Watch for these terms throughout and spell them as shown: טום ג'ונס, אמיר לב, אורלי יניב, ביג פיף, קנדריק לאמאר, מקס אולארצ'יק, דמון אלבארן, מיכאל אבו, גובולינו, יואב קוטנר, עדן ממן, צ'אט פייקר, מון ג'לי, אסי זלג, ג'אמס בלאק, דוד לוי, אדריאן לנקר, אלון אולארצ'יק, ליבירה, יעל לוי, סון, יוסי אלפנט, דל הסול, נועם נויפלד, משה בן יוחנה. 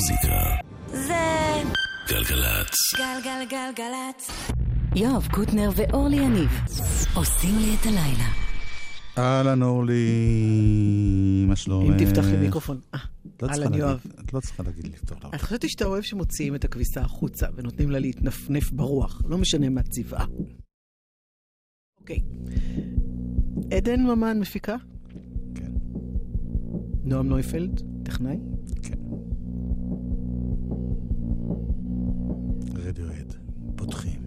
המוזיקה זה גלגלצ גלגלגלגלצ. יואב קוטנר ואורלי יניב עושים לי את הלילה. אהלן אורלי, מה שלומך? אם תפתח לי מיקרופון. אהלן יואב. את לא צריכה להגיד לי טוב. את חושבת שאתה אוהב שמוציאים את הכביסה החוצה ונותנים לה להתנפנף ברוח, לא משנה מה צבעה. אוקיי, עדן ממן מפיקה? כן. נועם נויפלד טכנאי? כן. רד פותחים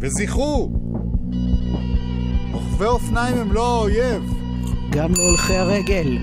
וזכרו, רוכבי אופניים הם לא האויב, גם לא הולכי הרגל.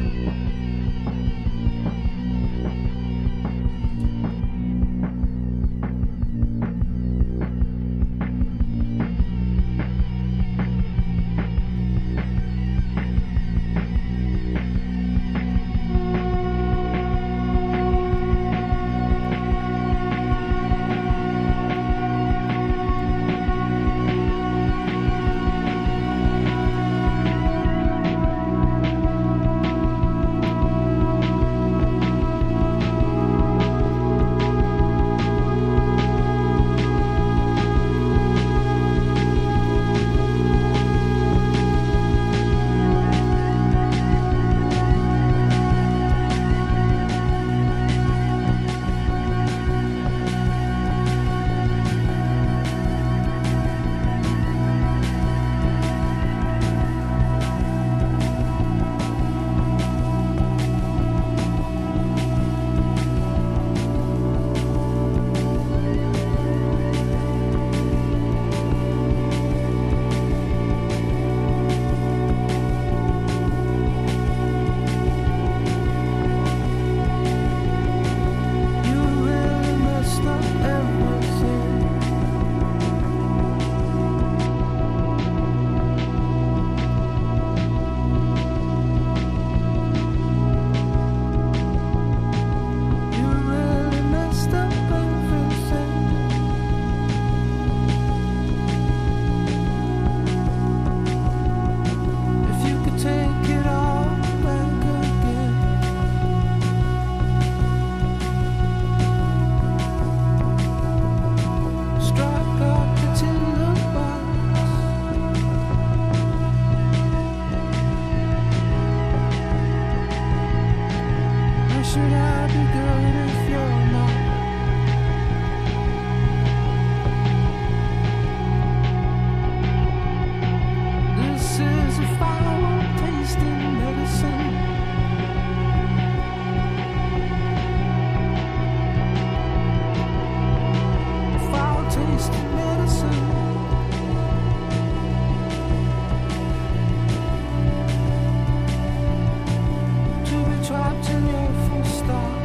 Trapped in your full stop.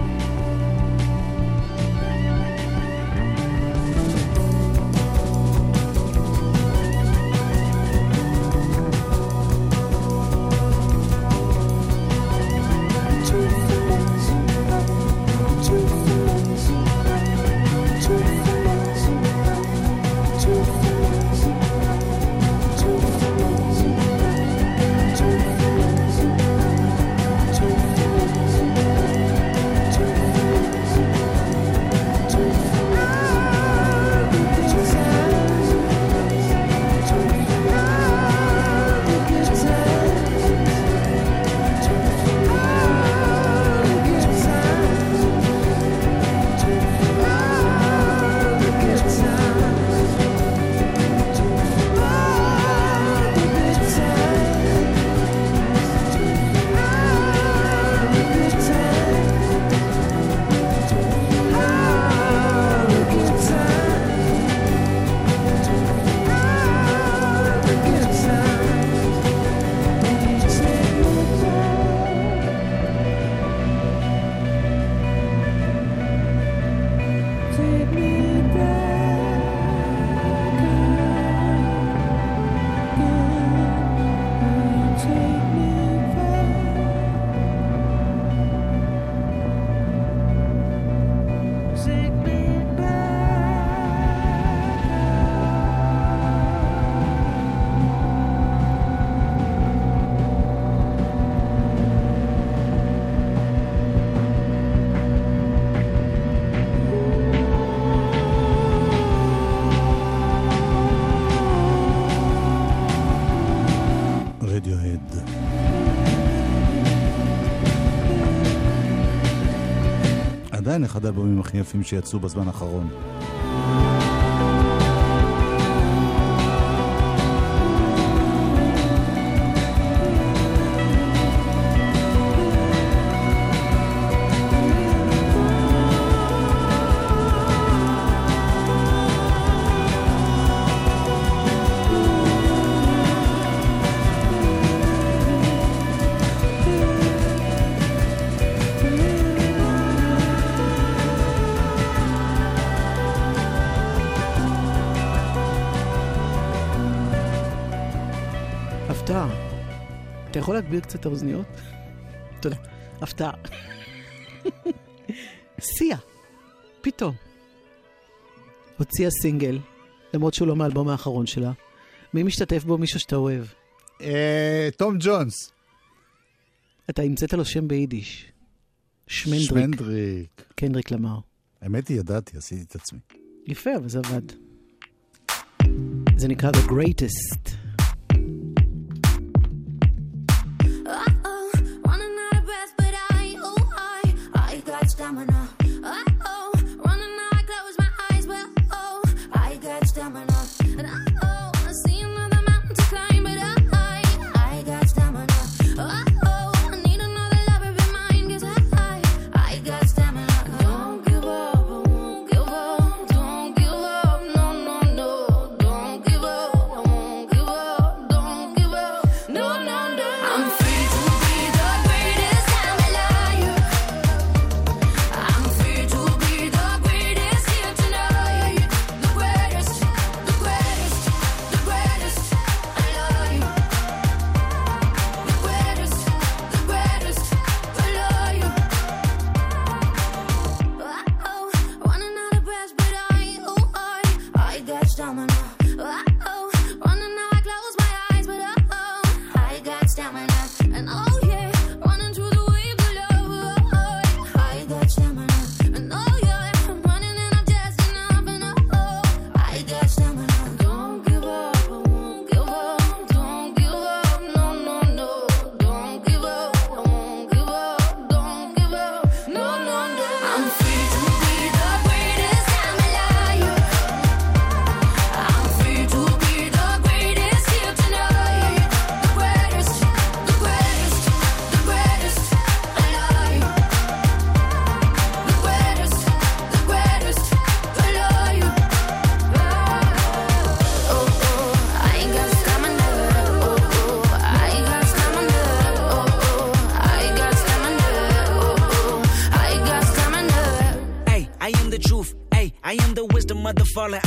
עדיין אחד האלבומים הכי יפים שיצאו בזמן האחרון. יכול להגביר קצת את האוזניות? תודה. הפתעה. סיה, פתאום, הוציאה סינגל, למרות שהוא לא מהאלבום האחרון שלה. מי משתתף בו? מישהו שאתה אוהב? טום ג'ונס. אתה המצאת לו שם ביידיש. שמנדריק. קנדריק לאמאר. האמת היא, ידעתי, עשיתי את עצמי. יפה, אבל זה עבד. זה נקרא The Greatest.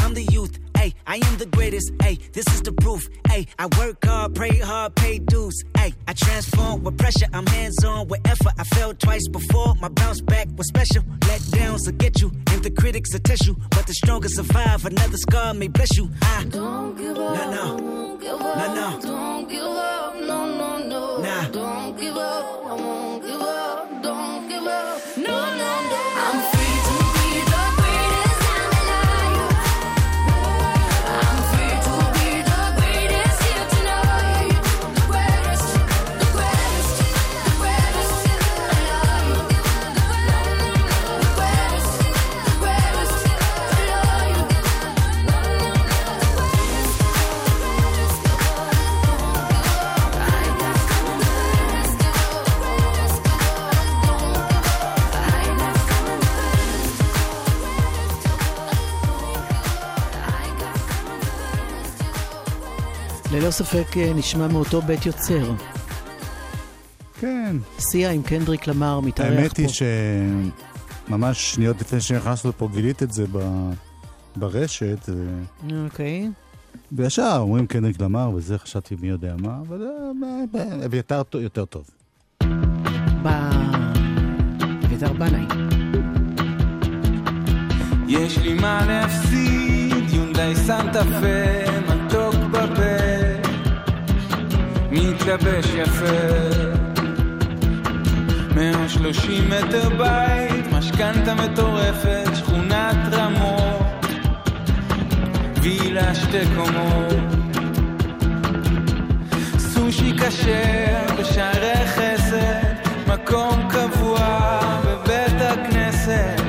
I'm the youth, ayy, I am the greatest, ayy, this is the proof, ayy, I work hard, pray hard, pay dues, ayy, I transform with pressure, I'm hands-on with effort, I fell twice before, my bounce back was special, let downs will get you, and the critics will test you, but the strongest survive, another scar may bless you, I don't give up, no, no, no, no, don't give up, no, no, no, nah, don't give up, I won't give up, don't give up, no, no, no, I'm free to be the ללא ספק נשמע מאותו בית יוצר. כן. סיה עם קנדריק לאמאר מתארח פה. האמת היא שממש שניות לפני שנכנסנו פה גילית את זה ברשת. אוקיי. וישר אומרים קנדריק לאמאר, וזה חשבתי מי יודע מה, אבל אביתר יותר טוב. אביתר בנאי. יש לי מה להפסיד, יונדאי סנטה פה, מתוק בפה. מתלבש יפה 130 מטר בית משכנתה מטורפת שכונת רמות וילה שתי קומות סושי כשר בשערי חסד מקום קבוע בבית הכנסת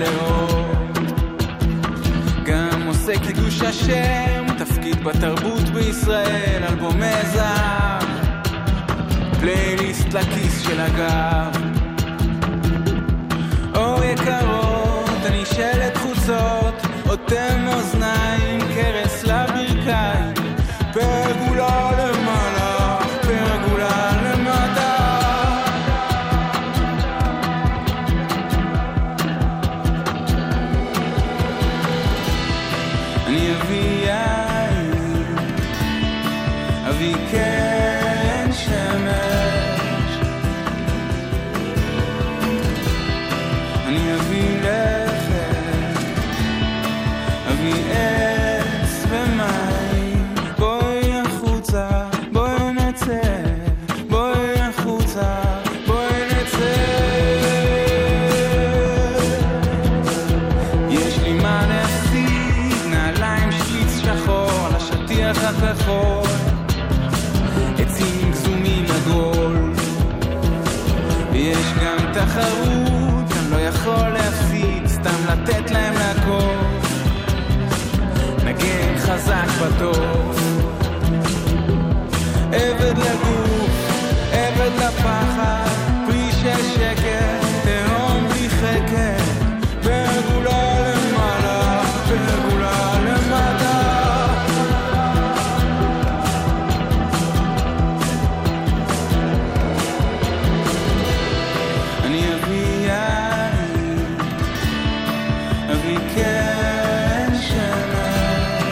ולאור גם עוסק בקידוש השם, תפקיד בתרבות בישראל, אלבום זר, פלייליסט לכיס של הגב. אור יקרות, אני שלט חוצות, אותם אוזניים, קרס לברכיים, פרגולה למעלה, פרגולה למטה. אני אביא יין, אביא קרן שמש, אני אביא לחם, אביא עץ ומים. בואי החוצה, בואי נצא, בואי החוצה, בואי נצא. יש לי מה להפסיד, נעליים שליץ שחור על השטיח הכחול, עצים גזומים עגול, ויש גם תחרות, אני לא יכול להפסיד, סתם לתת להם לעקוב, נגן חזק בטוב. עבד לגוף, עבד לפחד, פרי של שקר, תהום בלי חקר, פרגולה למעלה, פרגולה למטה. אני אביא יין, אביא קרן שמש,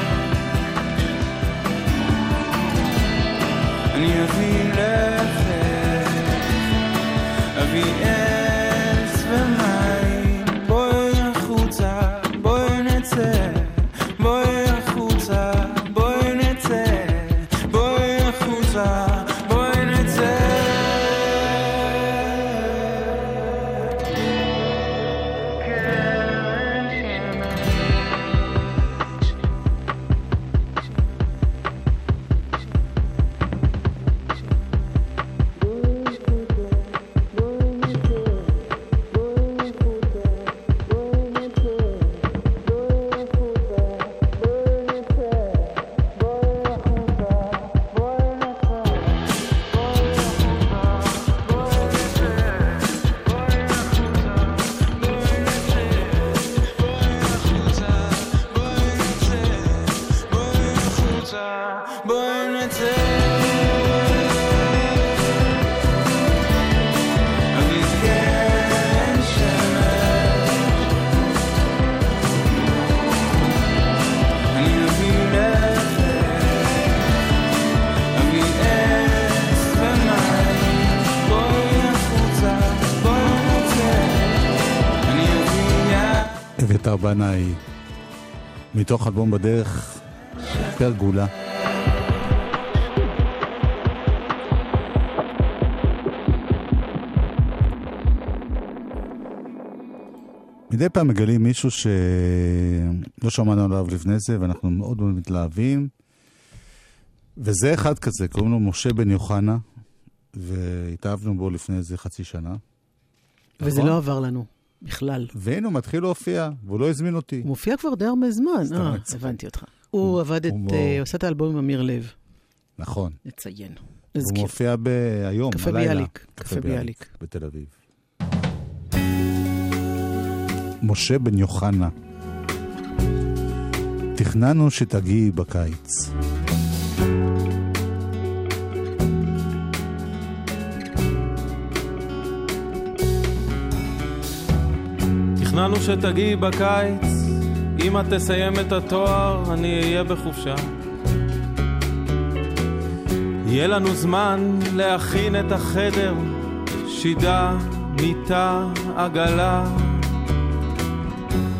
אני אביא לחם, אביא עץ ומים. בואי החוצה, בואי נצא, בואי החוצה, בואי נצא, בואי החוצה, בואי נצא. בנאי מתוך אלבום בדרך פרגולה. מדי פעם מגלים מישהו שלא שמענו עליו לפני זה ואנחנו מאוד מאוד מתלהבים, וזה אחד כזה, קוראים לו משה בן יוחנה, והתאהבנו בו לפני איזה חצי שנה וזה נכון? לא עבר לנו בכלל. והנה הוא מתחיל להופיע, והוא לא הזמין אותי. הוא מופיע כבר די הרבה זמן. הבנתי אותך. הוא עבד עושה את האלבום עם אמיר לב. נכון. נציין. הוא מופיע היום, הלילה. קפה ביאליק. בתל אביב. משה בן יוחנה. תכננו שתגיעי בקיץ. תכננו שתגיעי בקיץ, אם את תסיים את התואר אני אהיה בחופשה, יהיה לנו זמן להכין את החדר, שידה, מיטה, עגלה.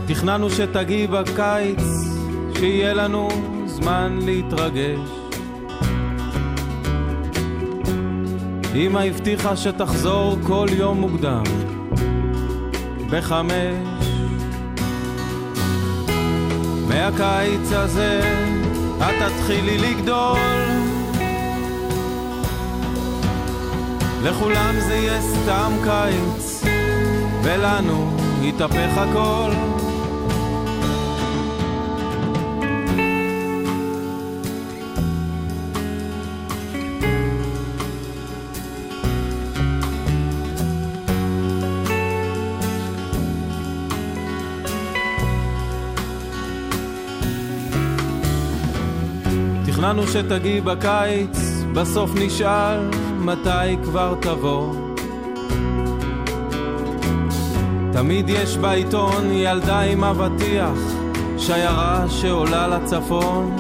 תכננו שתגיעי בקיץ, שיהיה לנו זמן להתרגש. אמא הבטיחה שתחזור כל יום מוקדם ב-5. מהקיץ הזה את תתחילי לגדול, לכולם זה יהיה סתם קיץ, ולנו התהפך הכל. תכננו שתגיעי בקיץ, בסוף נשאל מתי כבר תבוא. תמיד יש בעיתון ילדה עם אבטיח, שיירה שעולה לצפון.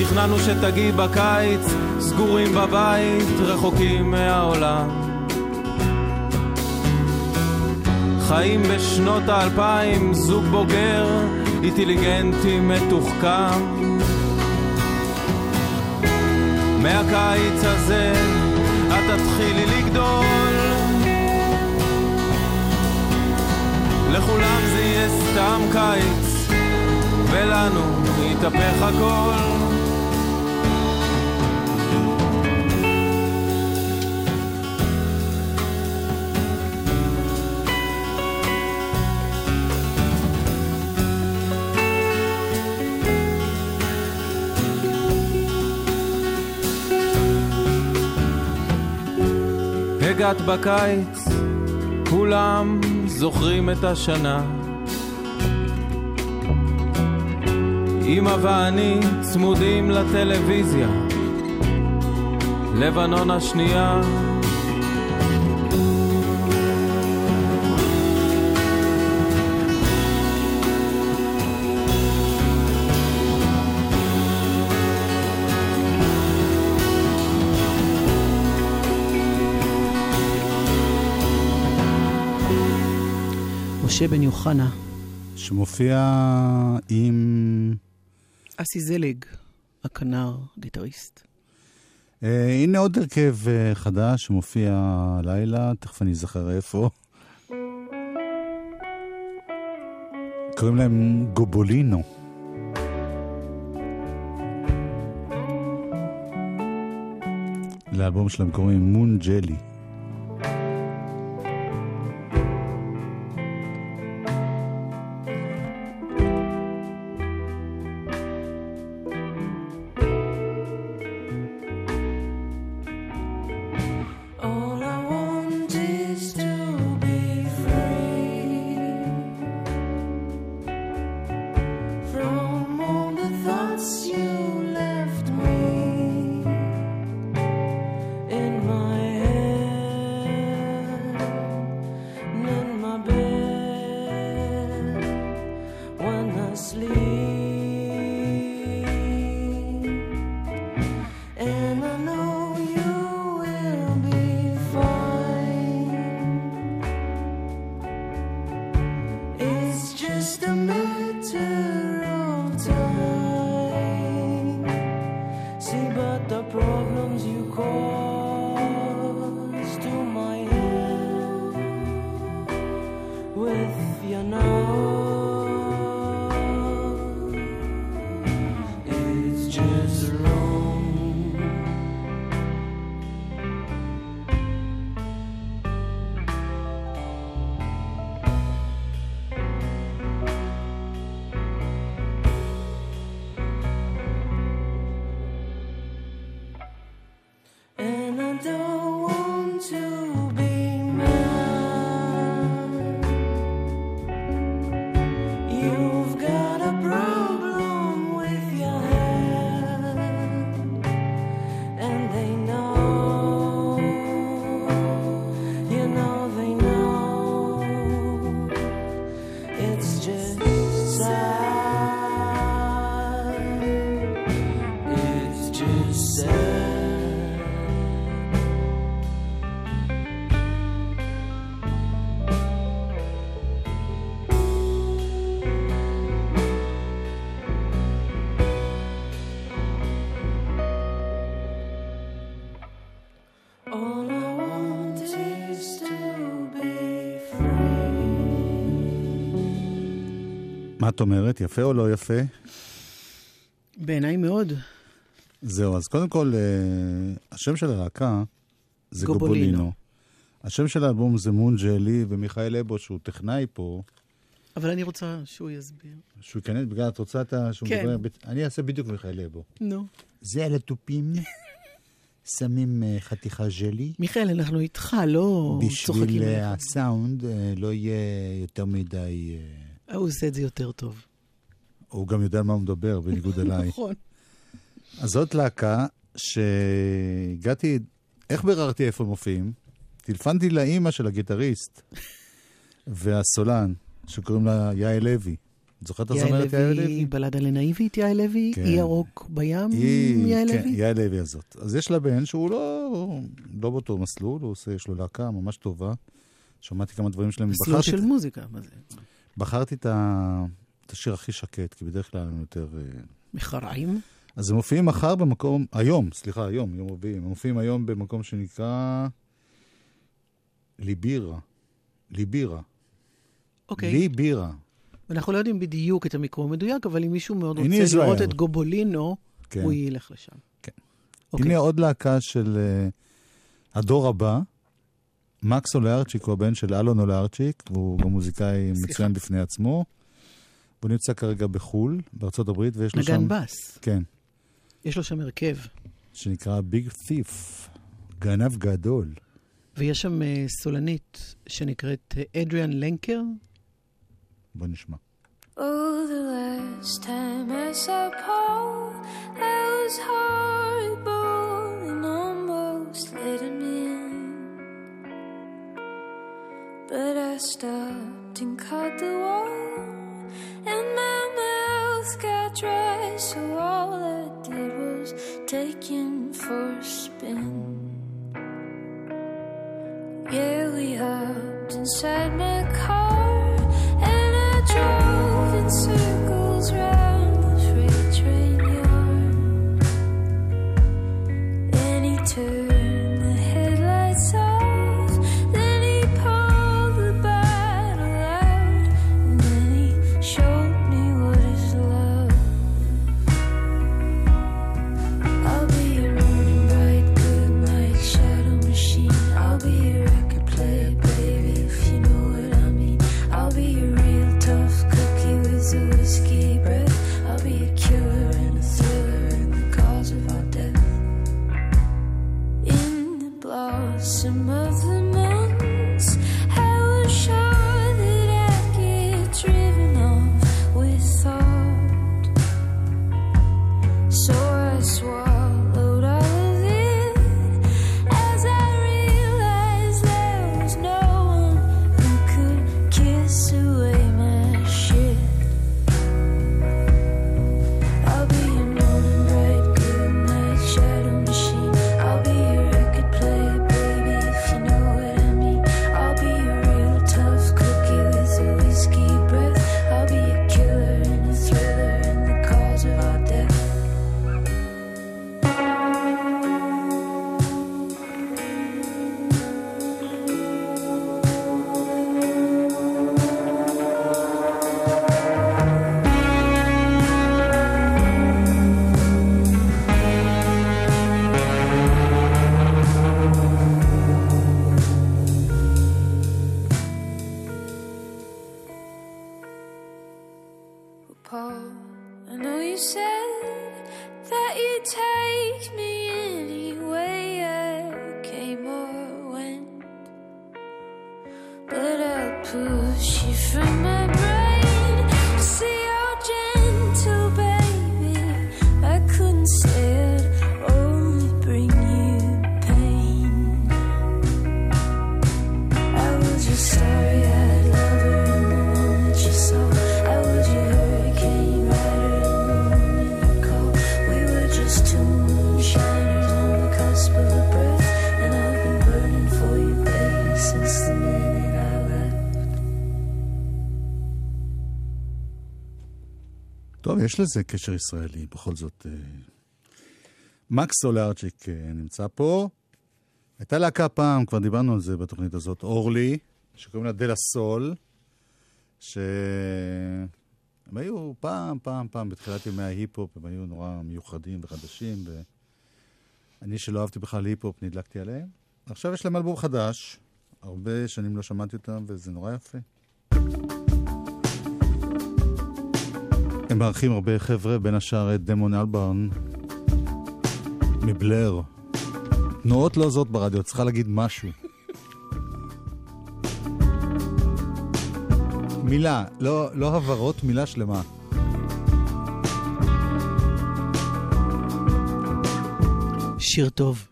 תכננו שתגיעי בקיץ, סגורים בבית, רחוקים מהעולם. חיים בשנות ה-2000, זוג בוגר, אינטליגנטי מתוחכם. מהקיץ הזה את תתחילי לגדול, לכולם זה יהיה סתם קיץ ולנו יתהפך הכל. הגעת בקיץ, כולם זוכרים את השנה. אמא ואני צמודים לטלוויזיה, לבנון השנייה. משה בן יוחנה, שמופיע עם אסי זלג, הכנר, גיטריסט. הנה עוד הרכב חדש שמופיע לילה, תכף אני אזכר איפה. קוראים להם גובולינו. לאלבום שלהם קוראים מון ג'לי. מה את אומרת? יפה או לא יפה? בעיניי מאוד. זהו, אז קודם כל, השם של הלהקה זה גובולינו. השם של האלבום זה מון ג'לי ומיכאל אבו, שהוא טכנאי פה. אבל אני רוצה שהוא יסביר. שהוא יקנן בגלל התוצאת שהוא מדבר. אני אעשה בדיוק מיכאל אבו. נו. זה על התופים. שמים חתיכה ג'לי. מיכאל, אנחנו איתך, לא צוחקים. בשביל הסאונד לא יהיה יותר מדי... הוא עושה את זה יותר טוב. הוא גם יודע על מה הוא מדבר, בניגוד אליי. נכון. אז זאת להקה שהגעתי... איך בררתי איפה מופיעים? טלפנתי לאימא של הגיטריסט והסולן, שקוראים לה יעל לוי. זוכרת הזמרת יעל לוי? היא בלדה לנאיבית, יעל לוי, היא ירוק בים, יעל לוי. כן, יעל לוי הזאת. אז יש לה בן שהוא לא באותו מסלול, יש לו להקה ממש טובה. שמעתי כמה דברים שלהם. מסלול של מוזיקה, מה זה? בחרתי את השיר הכי שקט, כי בדרך כלל הם יותר... מחריים? אז הם מופיעים מחר במקום... היום, יום רביעים. הם מופיעים היום במקום שנקרא... ליבירה. אוקיי. ליבירה. אנחנו לא יודעים בדיוק את המיקום המדויק, אבל אם מישהו מאוד רוצה לראות את גובולינו, הוא ילך לשם. כן. הנה עוד להקה של הדור הבא, מקס אולארצ'יק, הוא הבן של אלון אולארצ'יק, והוא גם מוזיקאי מצוין בפני עצמו. הוא נמצא כרגע בחול, בארצות הברית, ויש לו שם... נגן בס. כן. יש לו שם הרכב. שנקרא ביג פיף, גנב גדול. ויש שם סולנית שנקראת אדריאן לנקר. בוא נשמע. Oh, the last time I saw Paul, I was horrible and almost let him in. But I stopped and caught the wall, and my mouth got dry, so all I did was take him for a spin. Yeah, we hopped inside my car and I drove in circles round the freight train yard. And he turned the headlights off, then he pulled the bottle out, and then he showed me what is love. I'll be your morning bright, good night shadow machine. I'll be your play, baby, if you know what I mean. I'll be a real tough cookie with a whiskey breath. I'll be a killer and a thriller and the cause of our death. In the blossom of the months, I was sure that I'd get driven off with thought. So I swore. יש לזה קשר ישראלי, בכל זאת. מקס אולארצ'יק נמצא פה. הייתה להקה פעם, כבר דיברנו על זה בתוכנית הזאת, אורלי, שקוראים לה דל הסול, שהם היו פעם, בתחילת ימי ההיפ-הופ, הם היו נורא מיוחדים וחדשים, ואני שלא אהבתי בכלל היפ-הופ, נדלקתי עליהם. עכשיו יש להם אלבום חדש, הרבה שנים לא שמעתי אותם, וזה נורא יפה. הם מארחים הרבה חבר'ה, בין השאר את דמון אלבארן מבלר. תנועות לא זאת ברדיו, צריכה להגיד משהו. מילה, לא הברות, מילה שלמה. שיר טוב.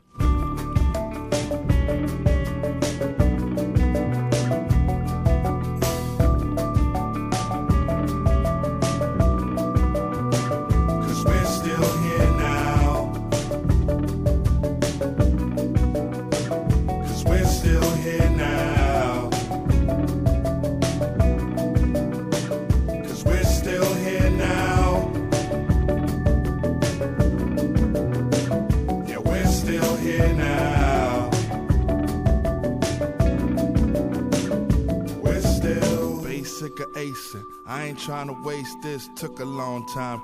Trying to waste this, took a long time.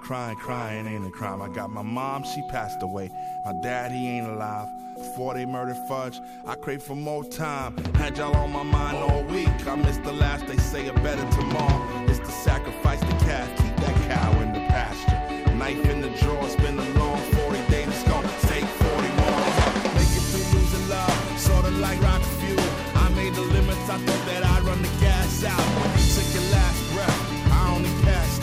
Crying ain't a crime. I got my mom, she passed away. My dad, he ain't alive. Before they murdered Fudge, I crave for more time. Had y'all on my mind all week. I missed the last, they say a better tomorrow. It's to sacrifice the calf, keep that cow in the pasture. Knife in the drawer, it's been a long 40 days. It's gonna take 40 more. Make it through losing love, sort of like rock fuel. I made the limits, I thought that I'd run the gas out. Took your last breath.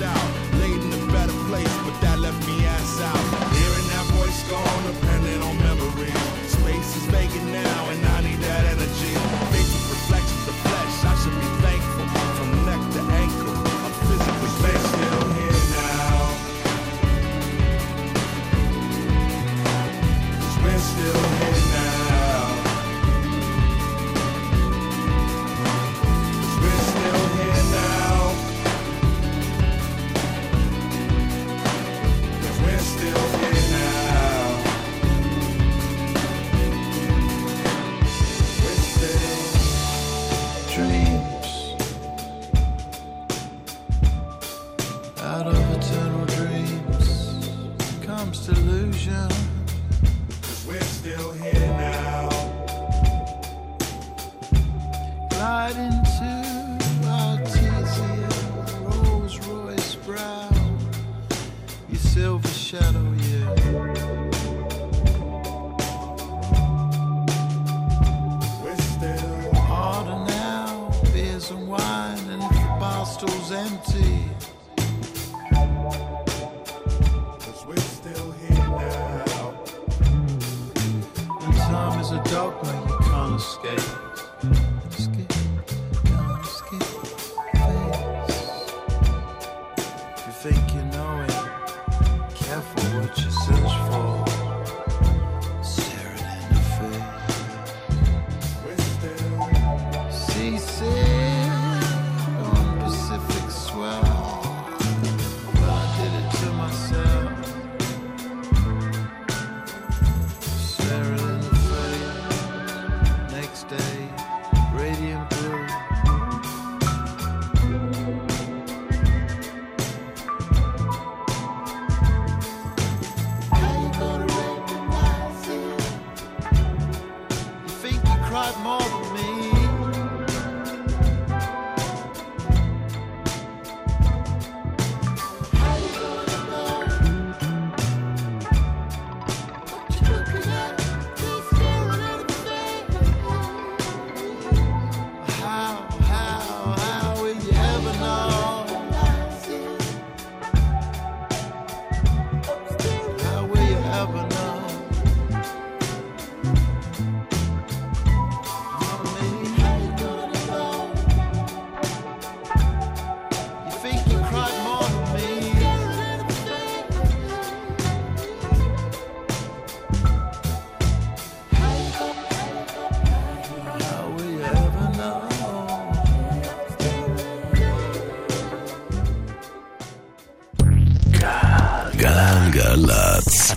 Out, laid in a better place, but that left me ass out. Hearing that voice gone, depending on memory. Space is vacant now, and I need that energy. Faces reflects the flesh. I should be thankful from neck to ankle. I'm physically still here now. 'Cause we're still here now. 'Cause we're still here now.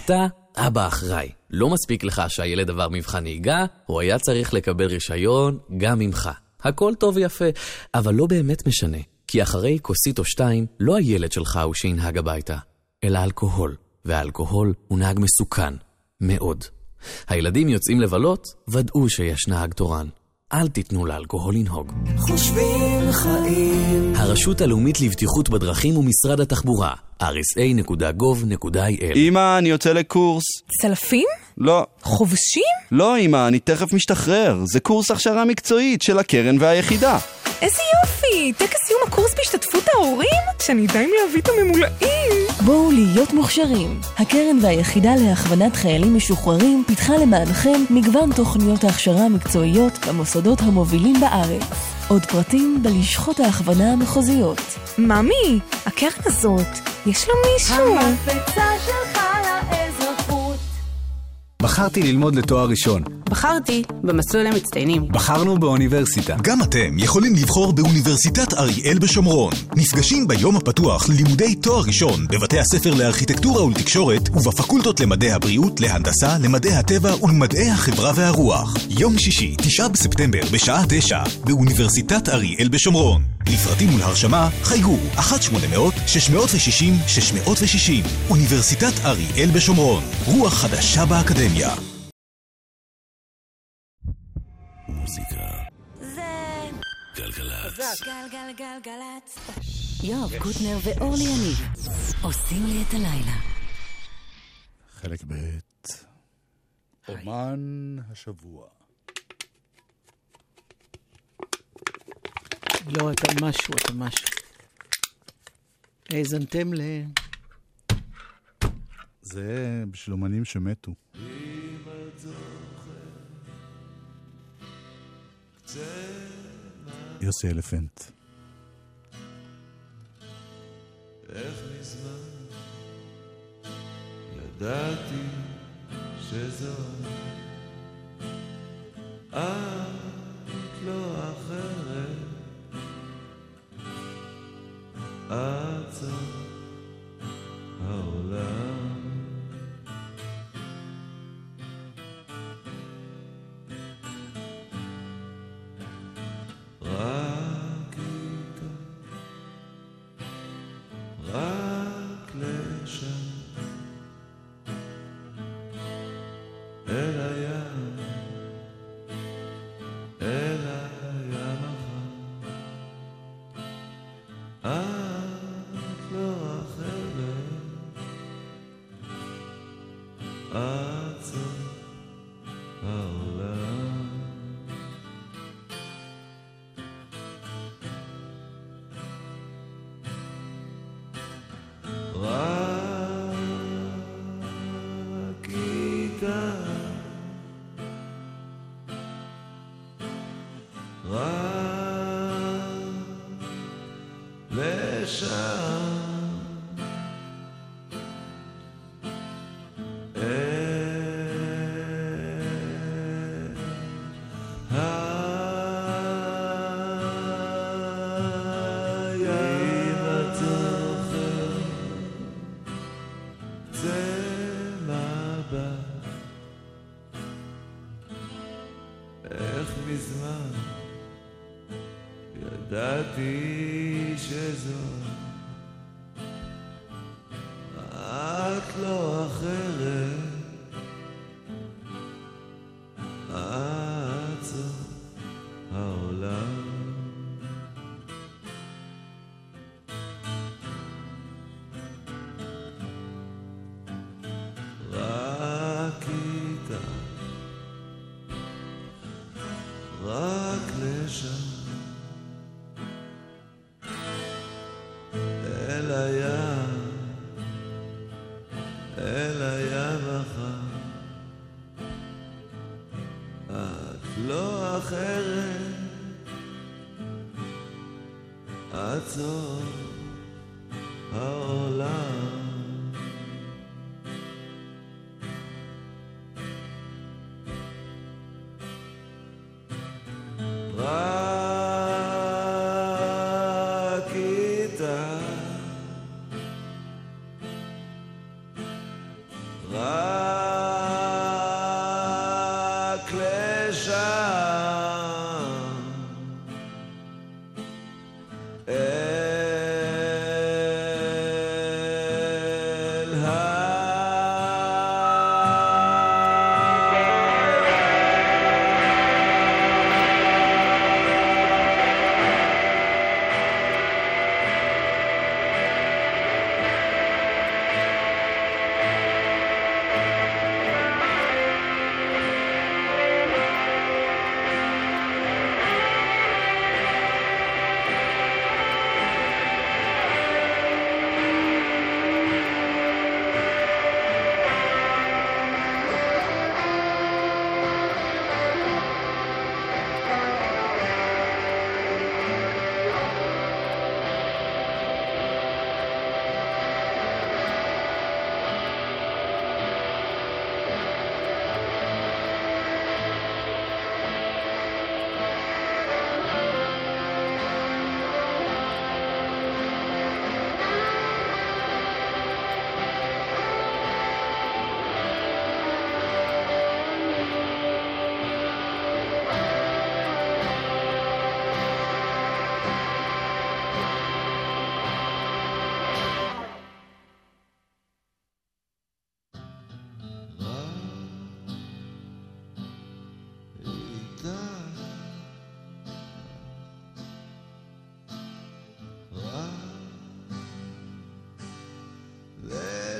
אתה אבא אחראי. לא מספיק לך שהילד עבר מבחן נהיגה, הוא היה צריך לקבל רישיון גם ממך. הכל טוב ויפה, אבל לא באמת משנה, כי אחרי כוסית או שתיים, לא הילד שלך הוא שינהג הביתה, אלא אלכוהול, והאלכוהול הוא נהג מסוכן, מאוד. הילדים יוצאים לבלות, ודאו שיש נהג תורן. אל תיתנו לאלכוהול לנהוג. חושבים חיים. הרשות הלאומית לבטיחות בדרכים ומשרד התחבורה. rsa.gov.il. אמא, אני יוצא לקורס. צלפים? לא. חובשים? לא, אמא, אני תכף משתחרר. זה קורס הכשרה מקצועית של הקרן והיחידה. איזה יופי! טקס יום הקורס בהשתתפות ההורים? שאני די מלהבית הממולאים. בואו להיות מוכשרים. הקרן והיחידה להכוונת חיילים משוחררים פיתחה למענכם מגוון תוכניות ההכשרה המקצועיות במוסדות המובילים בארץ. עוד פרטים בלשכות ההכוונה המחוזיות. ממי, הקרן הזאת, יש לו מישהו. המפצה שלך לאזרחות. בחרתי ללמוד לתואר ראשון. בחרתי במסלול המצטיינים. בחרנו באוניברסיטה. גם אתם יכולים לבחור באוניברסיטת אריאל בשומרון. נפגשים ביום הפתוח ללימודי תואר ראשון בבתי הספר לארכיטקטורה ולתקשורת ובפקולטות למדעי הבריאות, להנדסה, למדעי הטבע ולמדעי החברה והרוח. יום שישי, 9 בספטמבר בשעה 9 באוניברסיטת אריאל בשומרון. לפרטים ולהרשמה חייגו 1-800-660-660. אוניברסיטת אריאל בשומרון. רוח חדשה באקדמיה. גלגלגלגלצ. יואב קוטנר ואורלי יניב עושים לי את הלילה. חלק בית אומן השבוע. לא, אתה משהו. האזנתם ל... זה בשביל אומנים שמתו. יוסי אלפנט. איך מזמן ידעתי שזו את לא אחרת, את זו העולם.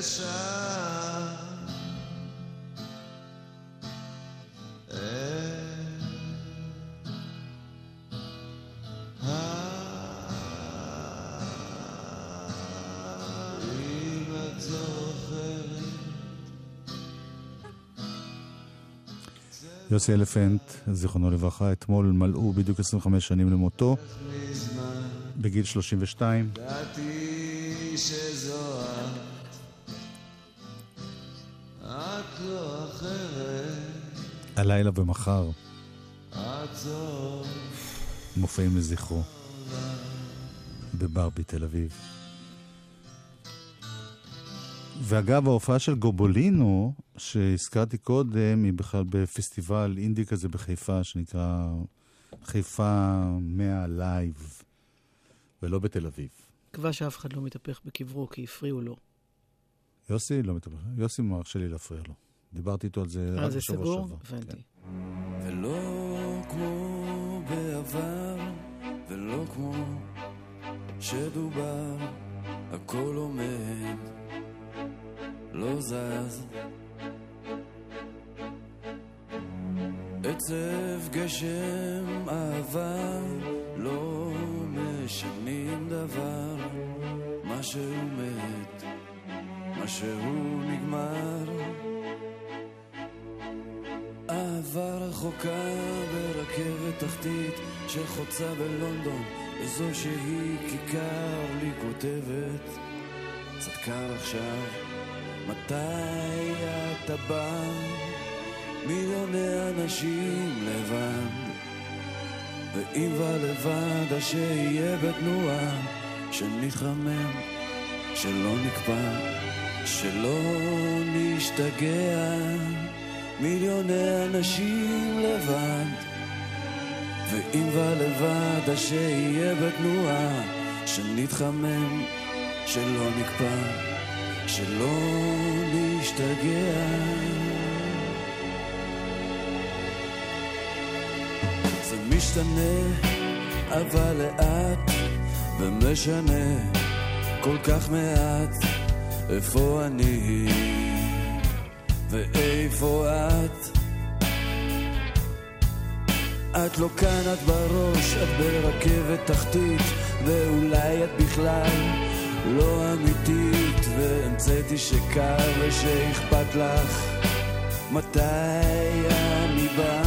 ישר יוסי אלפנט, זיכרונו לברכה, אתמול מלאו בדיוק 25 שנים למותו, בגיל 32. הלילה ומחר מופעים לזכרו בברבי תל אביב. ואגב, ההופעה של גובולינו, שהזכרתי קודם, היא בכלל בפסטיבל אינדי כזה בחיפה, שנקרא חיפה 100 לייב, ולא בתל אביב. קבע שאף אחד לא מתהפך בקברו, כי הפריעו לו. יוסי לא מתהפך. יוסי מרח שלי להפריע לו. דיברתי איתו על זה רק בשבוע שעבר. הבנתי. ולא כמו בעבר, ולא כמו שדובר, הכל עומד. לא זז עצב גשם אהבה לא משנים דבר מה שהוא מת מה שהוא נגמר אהבה רחוקה ברכבת תחתית שחוצה בלונדון איזו שהיא כיכר לי כותבת צדקה עכשיו מתי אתה בא? מיליוני אנשים לבד ואם ולבד שיהיה בתנועה שנתחמם, שלא נקפא, שלא נשתגע מיליוני אנשים לבד ואם ולבד שיהיה בתנועה שנתחמם, שלא נקפא שלא נשתגע זה משתנה אבל לאט ומשנה כל כך מעט איפה אני ואיפה את את לא כאן את בראש את ברכבת תחתית ואולי את בכלל לא אמיתית והמצאתי שקר ושאכפת לך מתי אני בא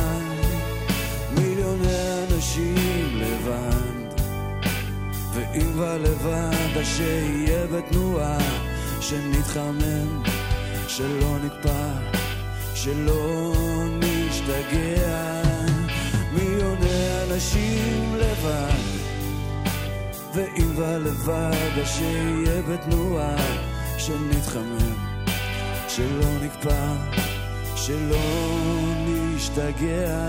מיליוני אנשים לבד ואם ולבד שיהיה בתנועה שנתחמם שלא נקפא שלא נשתגע מיליוני אנשים לבד ואם ולבד שיהיה בתנועה שנתחמם שלא נקפא שלא נשתגע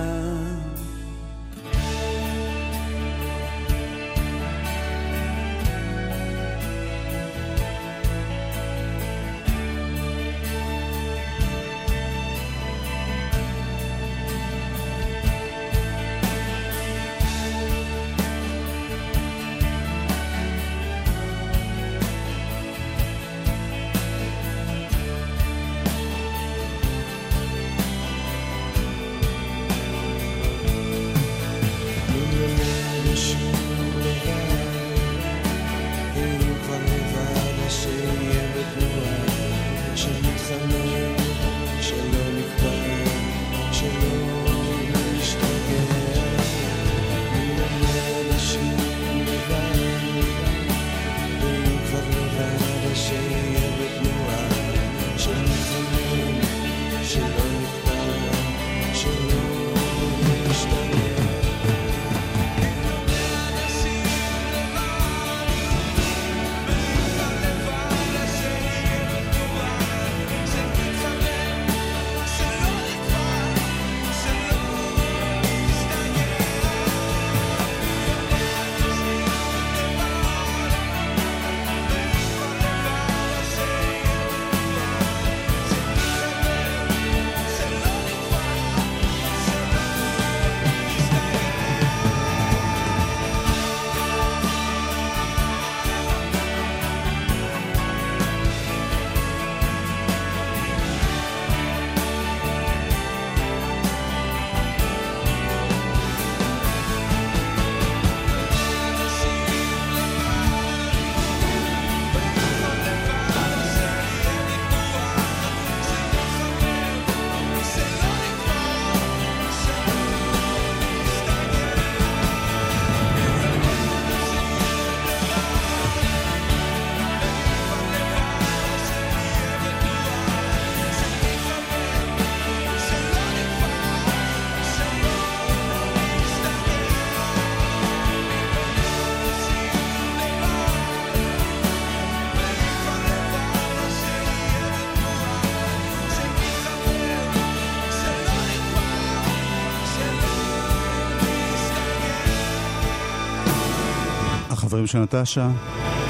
חברים של נטשה,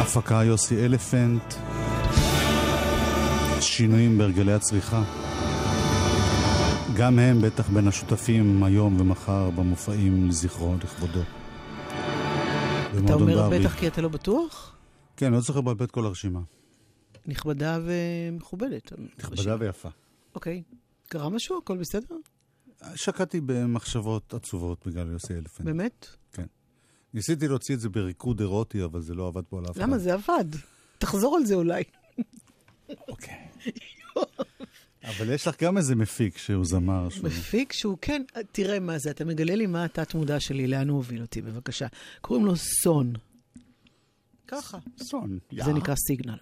הפקה יוסי אלפנט, שינויים בהרגלי הצריכה. גם הם בטח בין השותפים היום ומחר במופעים לזכרו לכבודו. אתה אומר בטח כי אתה לא בטוח? כן, לא צריך לבלבל את כל הרשימה. נכבדה ומכובדת. נכבדה ויפה. אוקיי. קרה משהו? הכל בסדר? שקעתי במחשבות עצובות בגלל יוסי אלפנט. באמת? כן. ניסיתי להוציא את זה בריקוד אירוטי, אבל זה לא עבד פה על אף אחד. למה? זה עבד. תחזור על זה אולי. אוקיי. אבל יש לך גם איזה מפיק שהוא זמר. מפיק שהוא כן, תראה מה זה, אתה מגלה לי מה התת מודע שלי, לאן הוא הוביל אותי, בבקשה. קוראים לו סון. ככה. סון. זה נקרא סיגנל.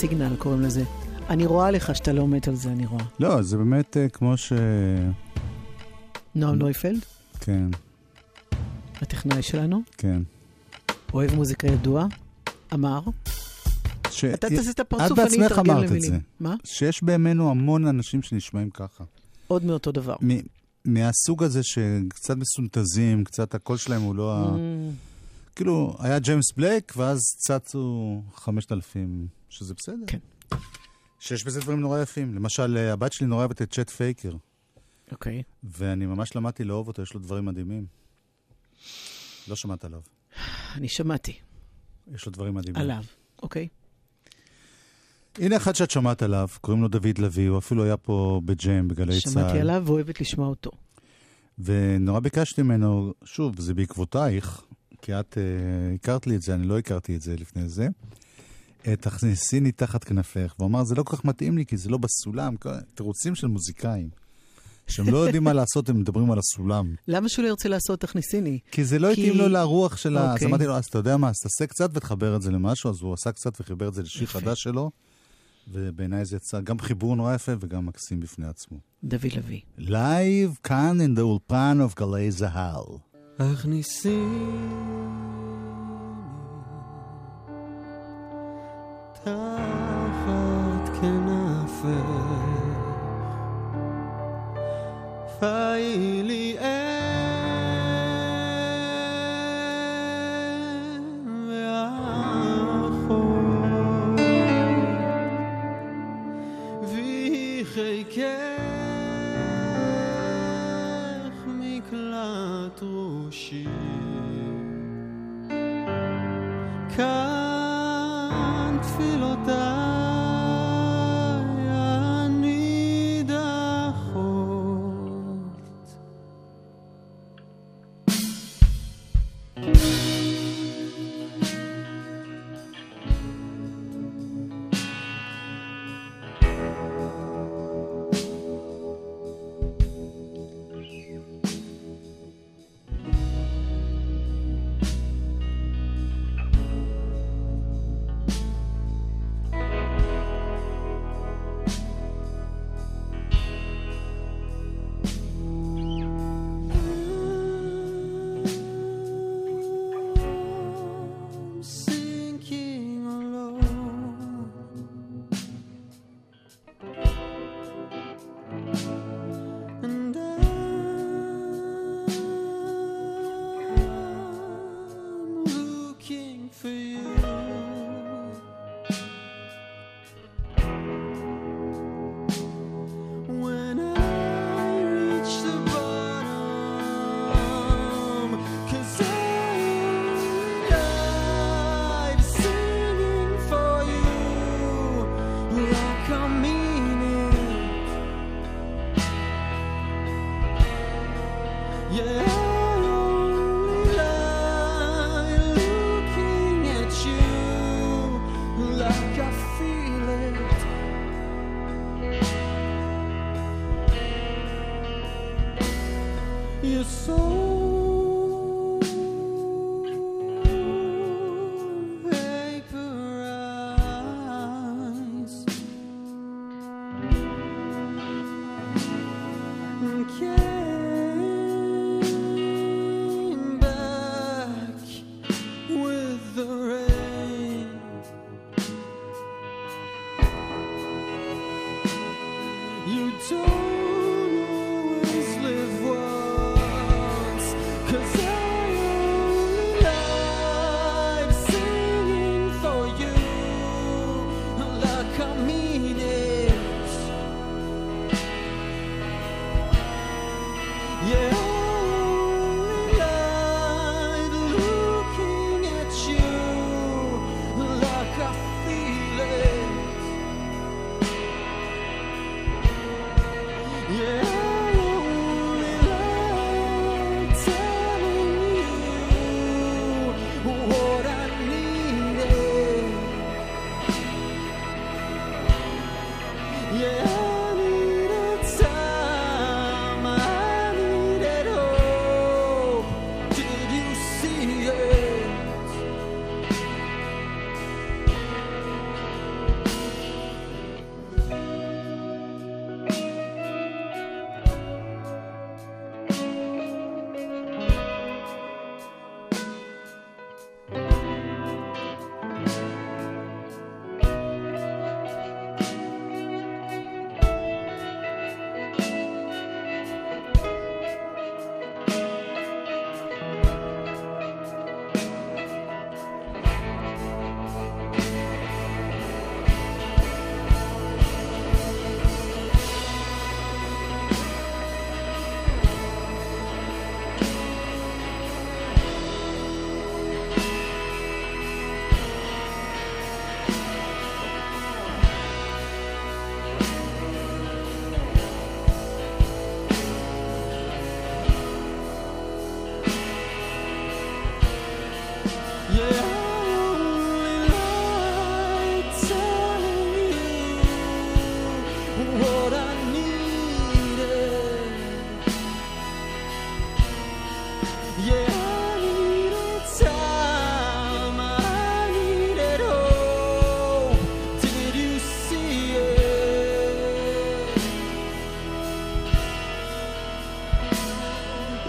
סיגנל קוראים לזה. אני רואה לך שאתה לא מת על זה, אני רואה. לא, זה באמת כמו ש... נועם נויפלד? כן. הטכנאי שלנו? כן. אוהב מוזיקה ידוע? אמר? אתה תעשה את הפרצוף, אני אתרגל למילים. מה? שיש בימינו המון אנשים שנשמעים ככה. עוד מאותו דבר. מהסוג הזה שקצת מסונטזים, קצת הקול שלהם הוא לא ה... כאילו, היה ג'אמס בלאק, ואז צצו 5,000, שזה בסדר. כן. שיש בזה דברים נורא יפים. למשל, הבת שלי נורא אהבת את צ'אט פייקר. אוקיי. ואני ממש למדתי לאהוב אותו, יש לו דברים מדהימים. לא שמעת עליו. אני שמעתי. יש לו דברים מדהימים. עליו, אוקיי. הנה אחד שאת שמעת עליו, קוראים לו דוד לוי, הוא אפילו היה פה בג'אם, בגלי צהל. שמעתי עליו ואוהבת לשמוע אותו. ונורא ביקשתי ממנו, שוב, זה בעקבותייך, כי את הכרת לי את זה, אני לא הכרתי את זה לפני זה, תכניסיני תחת כנפך, והוא אמר, זה לא כל כך מתאים לי, כי זה לא בסולם, תירוצים של מוזיקאים. שהם לא יודעים מה לעשות, הם מדברים על הסולם. למה שהוא לא ירצה לעשות תכניסיני? כי זה לא התאים לו לרוח שלה. אז אמרתי לו, אז אתה יודע מה, אז תעשה קצת ותחבר את זה למשהו, אז הוא עשה קצת וחיבר את זה לשיר חדש שלו, ובעיניי זה יצא גם חיבור נורא יפה וגם מקסים בפני עצמו. דוד לוי. לייב כאן אין באולפן של גלי צהל. הכניסיני תחת כנפך fai li ve'acho vicheikech miklat roshi kan tfilotah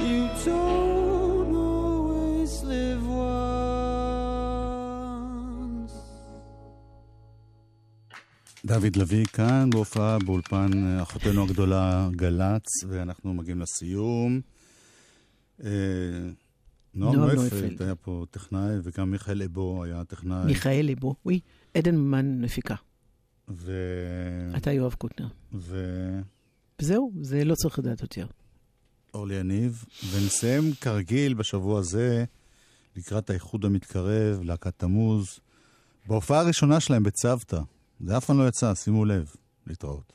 You don't always live once. דוד לוי כאן בהופעה באולפן אחותנו הגדולה גלץ, ואנחנו מגיעים לסיום. נועם נויפלד היה פה טכנאי, וגם מיכאל אבו היה טכנאי. מיכאל אבו, אוי, עדן ממן מפיקה. אתה יואב קוטנר. וזהו, זה לא צריך לדעת אותי. אורלי יניב, ונסיים כרגיל בשבוע הזה, לקראת האיחוד המתקרב, להקת תמוז, בהופעה הראשונה שלהם בצוותא. זה אף פעם לא יצא, שימו לב, להתראות.